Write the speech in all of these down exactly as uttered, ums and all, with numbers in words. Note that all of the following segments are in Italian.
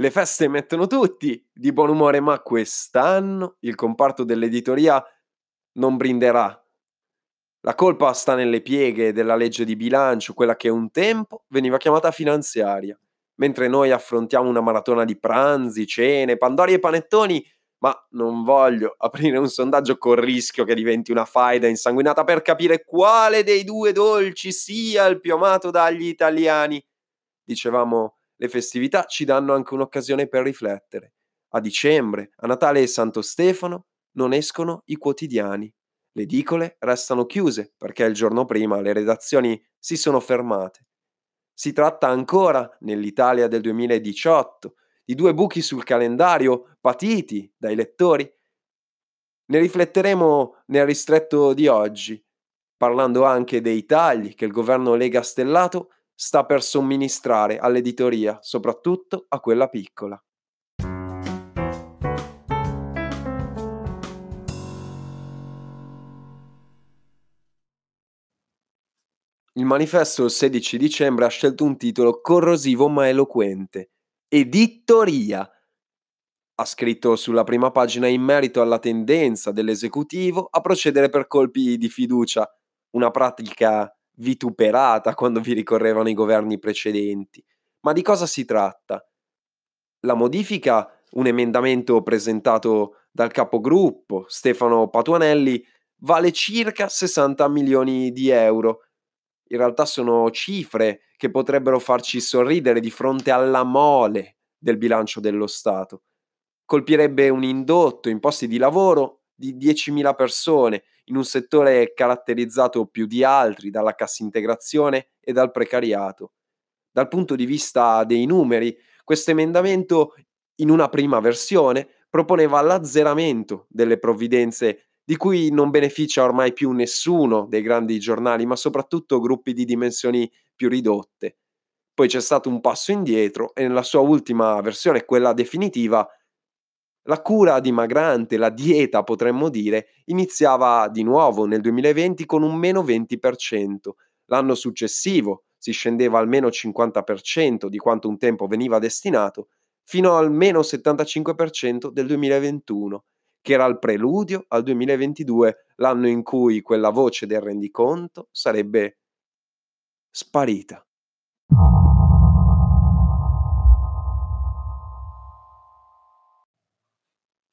Le feste mettono tutti di buon umore, ma quest'anno il comparto dell'editoria non brinderà. La colpa sta nelle pieghe della legge di bilancio, quella che un tempo veniva chiamata finanziaria. Mentre noi affrontiamo una maratona di pranzi, cene, pandori e panettoni, ma non voglio aprire un sondaggio col rischio che diventi una faida insanguinata per capire quale dei due dolci sia il più amato dagli italiani. Dicevamo, le festività ci danno anche un'occasione per riflettere. A dicembre, a Natale e Santo Stefano, non escono i quotidiani. Le edicole restano chiuse perché il giorno prima le redazioni si sono fermate. Si tratta ancora, nell'Italia del duemiladiciotto, di due buchi sul calendario patiti dai lettori. Ne rifletteremo nel ristretto di oggi, parlando anche dei tagli che il governo Lega stellato sta per somministrare all'editoria, soprattutto a quella piccola. Il manifesto il sedici dicembre ha scelto un titolo corrosivo ma eloquente. Editoria. Ha scritto sulla prima pagina in merito alla tendenza dell'esecutivo a procedere per colpi di fiducia, una pratica vituperata quando vi ricorrevano i governi precedenti. Ma di cosa si tratta? La modifica, un emendamento presentato dal capogruppo Stefano Patuanelli, vale circa sessanta milioni di euro. In realtà sono cifre che potrebbero farci sorridere di fronte alla mole del bilancio dello Stato. Colpirebbe un indotto in posti di lavoro di diecimila persone, in un settore caratterizzato più di altri dalla cassintegrazione e dal precariato. Dal punto di vista dei numeri, questo emendamento, in una prima versione, proponeva l'azzeramento delle provvidenze di cui non beneficia ormai più nessuno dei grandi giornali, ma soprattutto gruppi di dimensioni più ridotte. Poi c'è stato un passo indietro e nella sua ultima versione, quella definitiva, la cura dimagrante, la dieta potremmo dire, iniziava di nuovo nel duemilaventi con un meno venti per cento. L'anno successivo si scendeva al meno cinquanta per cento di quanto un tempo veniva destinato, fino al meno settantacinque per cento del duemilaventuno. Che era il preludio al duemilaventidue, l'anno in cui quella voce del rendiconto sarebbe sparita.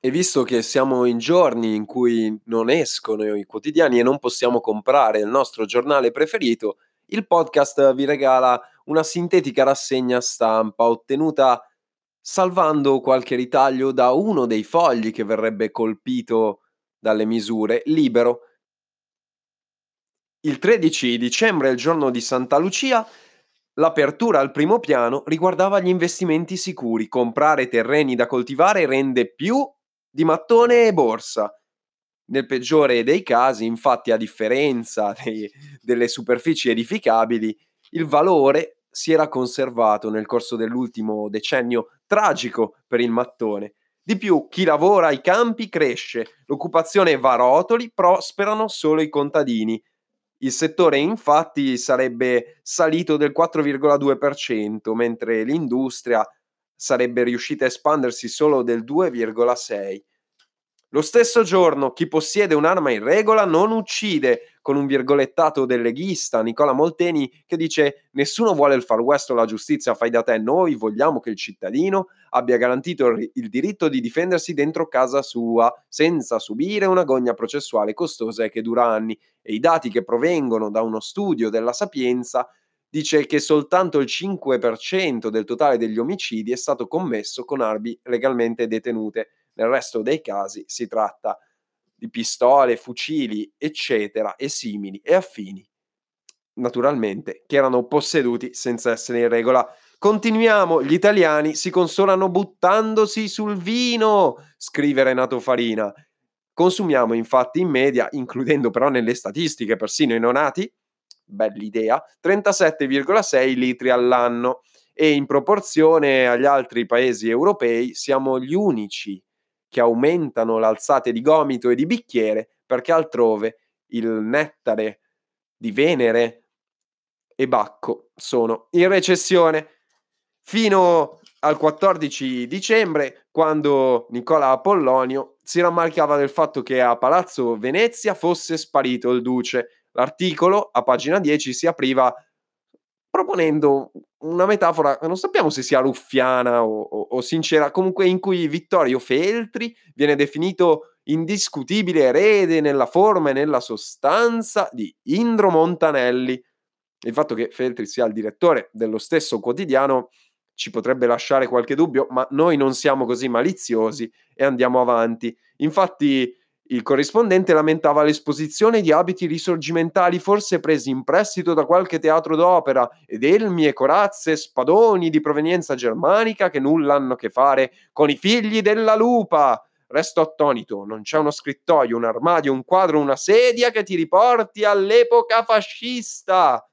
E visto che siamo in giorni in cui non escono i quotidiani e non possiamo comprare il nostro giornale preferito, il podcast vi regala una sintetica rassegna stampa ottenuta salvando qualche ritaglio da uno dei fogli che verrebbe colpito dalle misure, Libero. Il tredici dicembre, il giorno di Santa Lucia, l'apertura al primo piano riguardava gli investimenti sicuri. Comprare terreni da coltivare rende più di mattone e borsa. Nel peggiore dei casi, infatti, a differenza dei, delle superfici edificabili, il valore si era conservato nel corso dell'ultimo decennio tragico per il mattone. Di più, chi lavora ai campi cresce, l'occupazione va a rotoli, prosperano solo i contadini. Il settore infatti sarebbe salito del quattro virgola due per cento, mentre l'industria sarebbe riuscita a espandersi solo del due virgola sei per cento. Lo stesso giorno, chi possiede un'arma in regola non uccide, con un virgolettato del leghista Nicola Molteni che dice: nessuno vuole il far west o la giustizia fai da te, noi vogliamo che il cittadino abbia garantito il diritto di difendersi dentro casa sua senza subire una gogna processuale costosa e che dura anni. E i dati che provengono da uno studio della Sapienza dice che soltanto il cinque per cento del totale degli omicidi è stato commesso con armi legalmente detenute. Nel resto dei casi si tratta di pistole, fucili, eccetera, e simili e affini, naturalmente, che erano posseduti senza essere in regola. Continuiamo, gli italiani si consolano buttandosi sul vino, scrive Renato Farina. Consumiamo infatti in media, includendo però nelle statistiche persino i nonati, bell'idea, trentasette virgola sei litri all'anno e in proporzione agli altri paesi europei siamo gli unici che aumentano l'alzate di gomito e di bicchiere, perché altrove il nettare di Venere e Bacco sono in recessione. Fino al quattordici dicembre, quando Nicola Apollonio si rammarcava del fatto che a Palazzo Venezia fosse sparito il duce. L'articolo, a pagina dieci, si apriva proponendo una metafora, non sappiamo se sia ruffiana o, o, o sincera, comunque in cui Vittorio Feltri viene definito indiscutibile erede nella forma e nella sostanza di Indro Montanelli. Il fatto che Feltri sia il direttore dello stesso quotidiano ci potrebbe lasciare qualche dubbio, ma noi non siamo così maliziosi e andiamo avanti. Infatti il corrispondente lamentava l'esposizione di abiti risorgimentali forse presi in prestito da qualche teatro d'opera ed elmi e corazze, spadoni di provenienza germanica che nulla hanno a che fare con i figli della lupa. Resto attonito, non c'è uno scrittoio, un armadio, un quadro, una sedia che ti riporti all'epoca fascista.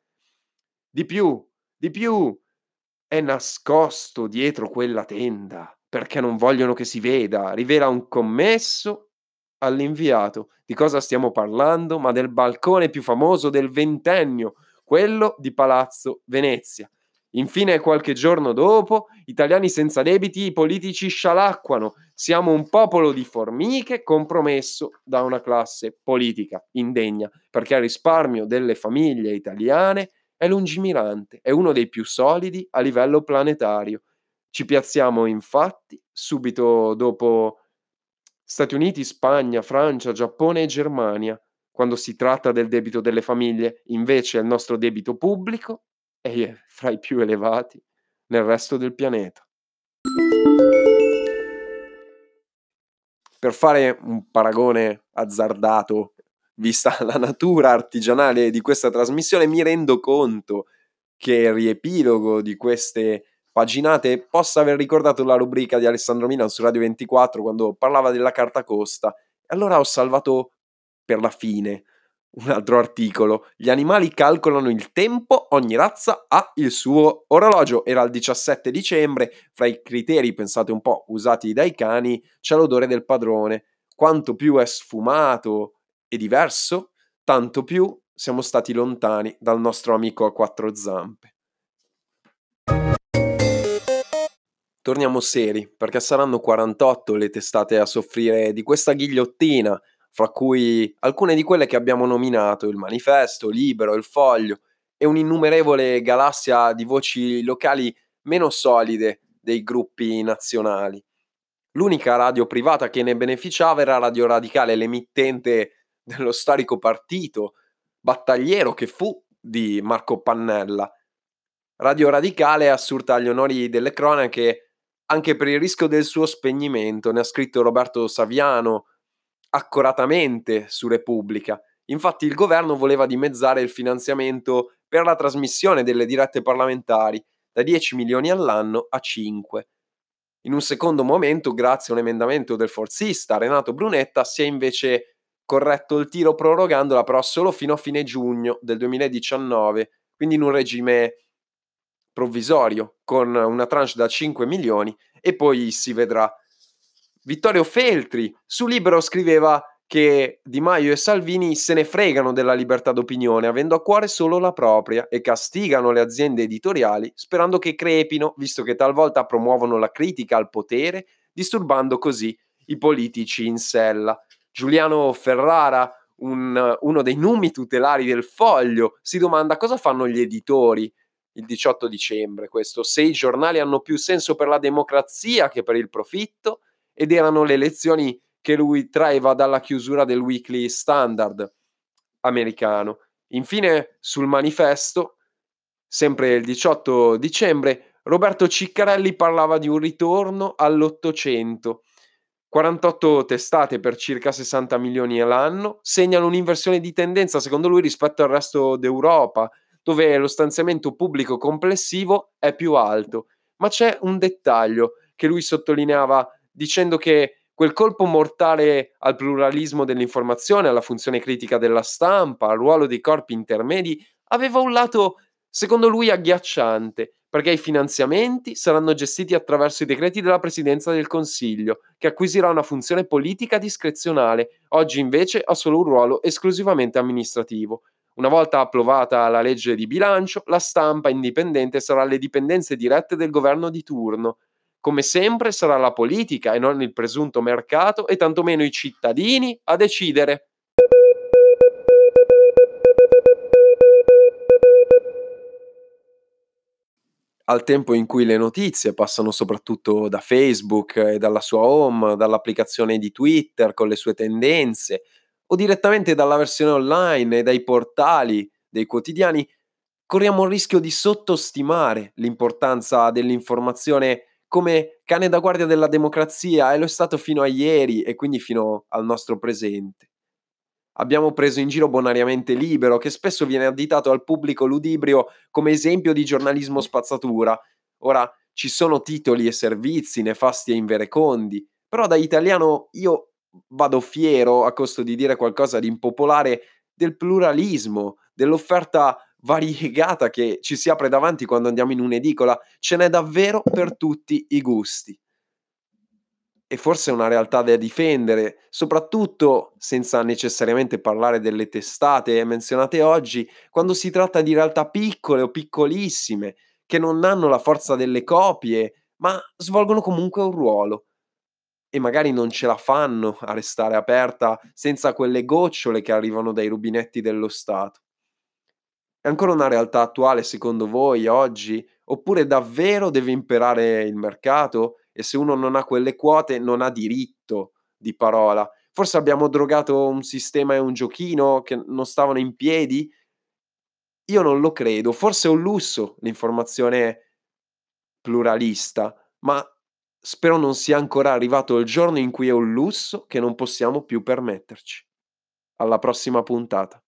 Di più, di più, è nascosto dietro quella tenda perché non vogliono che si veda, rivela un commesso all'inviato. Di cosa stiamo parlando? Ma del balcone più famoso del ventennio, quello di Palazzo Venezia. Infine, qualche giorno dopo, italiani senza debiti, i politici scialacquano. Siamo un popolo di formiche compromesso da una classe politica indegna, perché il risparmio delle famiglie italiane è lungimirante, è uno dei più solidi a livello planetario. Ci piazziamo infatti subito dopo Stati Uniti, Spagna, Francia, Giappone e Germania, quando si tratta del debito delle famiglie. Invece il nostro debito pubblico e fra i più elevati nel resto del pianeta. Per fare un paragone azzardato, vista la natura artigianale di questa trasmissione, mi rendo conto che il riepilogo di queste paginate possa aver ricordato la rubrica di Alessandro Milan su Radio ventiquattro quando parlava della carta costa. Allora ho salvato per la fine un altro articolo. Gli animali calcolano il tempo, ogni razza ha il suo orologio. Era il diciassette dicembre, fra i criteri, pensate un po', usati dai cani, c'è l'odore del padrone. Quanto più è sfumato e diverso, tanto più siamo stati lontani dal nostro amico a quattro zampe. Torniamo seri, perché saranno quarantotto le testate a soffrire di questa ghigliottina, fra cui alcune di quelle che abbiamo nominato, Il Manifesto, Libero, Il Foglio, e un'innumerevole galassia di voci locali meno solide dei gruppi nazionali. L'unica radio privata che ne beneficiava era Radio Radicale, l'emittente dello storico partito battagliero che fu di Marco Pannella. Radio Radicale è assurta agli onori delle cronache anche per il rischio del suo spegnimento, ne ha scritto Roberto Saviano accuratamente su Repubblica. Infatti il governo voleva dimezzare il finanziamento per la trasmissione delle dirette parlamentari da dieci milioni all'anno a cinque. In un secondo momento, grazie a un emendamento del forzista Renato Brunetta, si è invece corretto il tiro prorogandola però solo fino a fine giugno del duemiladiciannove, quindi in un regime provvisorio con una tranche da cinque milioni e poi si vedrà. Vittorio Feltri su Libero scriveva che Di Maio e Salvini se ne fregano della libertà d'opinione, avendo a cuore solo la propria, e castigano le aziende editoriali sperando che crepino, visto che talvolta promuovono la critica al potere, disturbando così i politici in sella. Giuliano Ferrara, un, uno dei numi tutelari del Foglio, si domanda cosa fanno gli editori. Il diciotto dicembre, questo, se i giornali hanno più senso per la democrazia che per il profitto, ed erano le lezioni che lui traeva dalla chiusura del Weekly Standard americano. Infine, sul Manifesto, sempre il diciotto dicembre, Roberto Ciccarelli parlava di un ritorno all'Ottocento. quarantotto testate per circa sessanta milioni all'anno segnano un'inversione di tendenza, secondo lui, rispetto al resto d'Europa, dove lo stanziamento pubblico complessivo è più alto. Ma c'è un dettaglio che lui sottolineava dicendo che quel colpo mortale al pluralismo dell'informazione, alla funzione critica della stampa, al ruolo dei corpi intermedi, aveva un lato, secondo lui, agghiacciante, perché i finanziamenti saranno gestiti attraverso i decreti della Presidenza del Consiglio, che acquisirà una funzione politica discrezionale. Oggi invece ha solo un ruolo esclusivamente amministrativo. Una volta approvata la legge di bilancio, la stampa indipendente sarà alle dipendenze dirette del governo di turno. Come sempre sarà la politica e non il presunto mercato e tantomeno i cittadini a decidere. Al tempo in cui le notizie passano soprattutto da Facebook e dalla sua home, dall'applicazione di Twitter con le sue tendenze, o direttamente dalla versione online e dai portali dei quotidiani, corriamo il rischio di sottostimare l'importanza dell'informazione come cane da guardia della democrazia, e lo è stato fino a ieri e quindi fino al nostro presente. Abbiamo preso in giro bonariamente Libero, che spesso viene additato al pubblico ludibrio come esempio di giornalismo spazzatura. Ora, ci sono titoli e servizi nefasti e inverecondi, però da italiano io vado fiero, a costo di dire qualcosa di impopolare, del pluralismo, dell'offerta variegata che ci si apre davanti quando andiamo in un'edicola. Ce n'è davvero per tutti i gusti. E forse è una realtà da difendere, soprattutto senza necessariamente parlare delle testate menzionate oggi, quando si tratta di realtà piccole o piccolissime, che non hanno la forza delle copie, ma svolgono comunque un ruolo. E magari non ce la fanno a restare aperta senza quelle gocciole che arrivano dai rubinetti dello Stato. È ancora una realtà attuale secondo voi oggi? Oppure davvero deve imperare il mercato? E se uno non ha quelle quote non ha diritto di parola. Forse abbiamo drogato un sistema e un giochino che non stavano in piedi? Io non lo credo. Forse è un lusso l'informazione pluralista, ma spero non sia ancora arrivato il giorno in cui è un lusso che non possiamo più permetterci. Alla prossima puntata.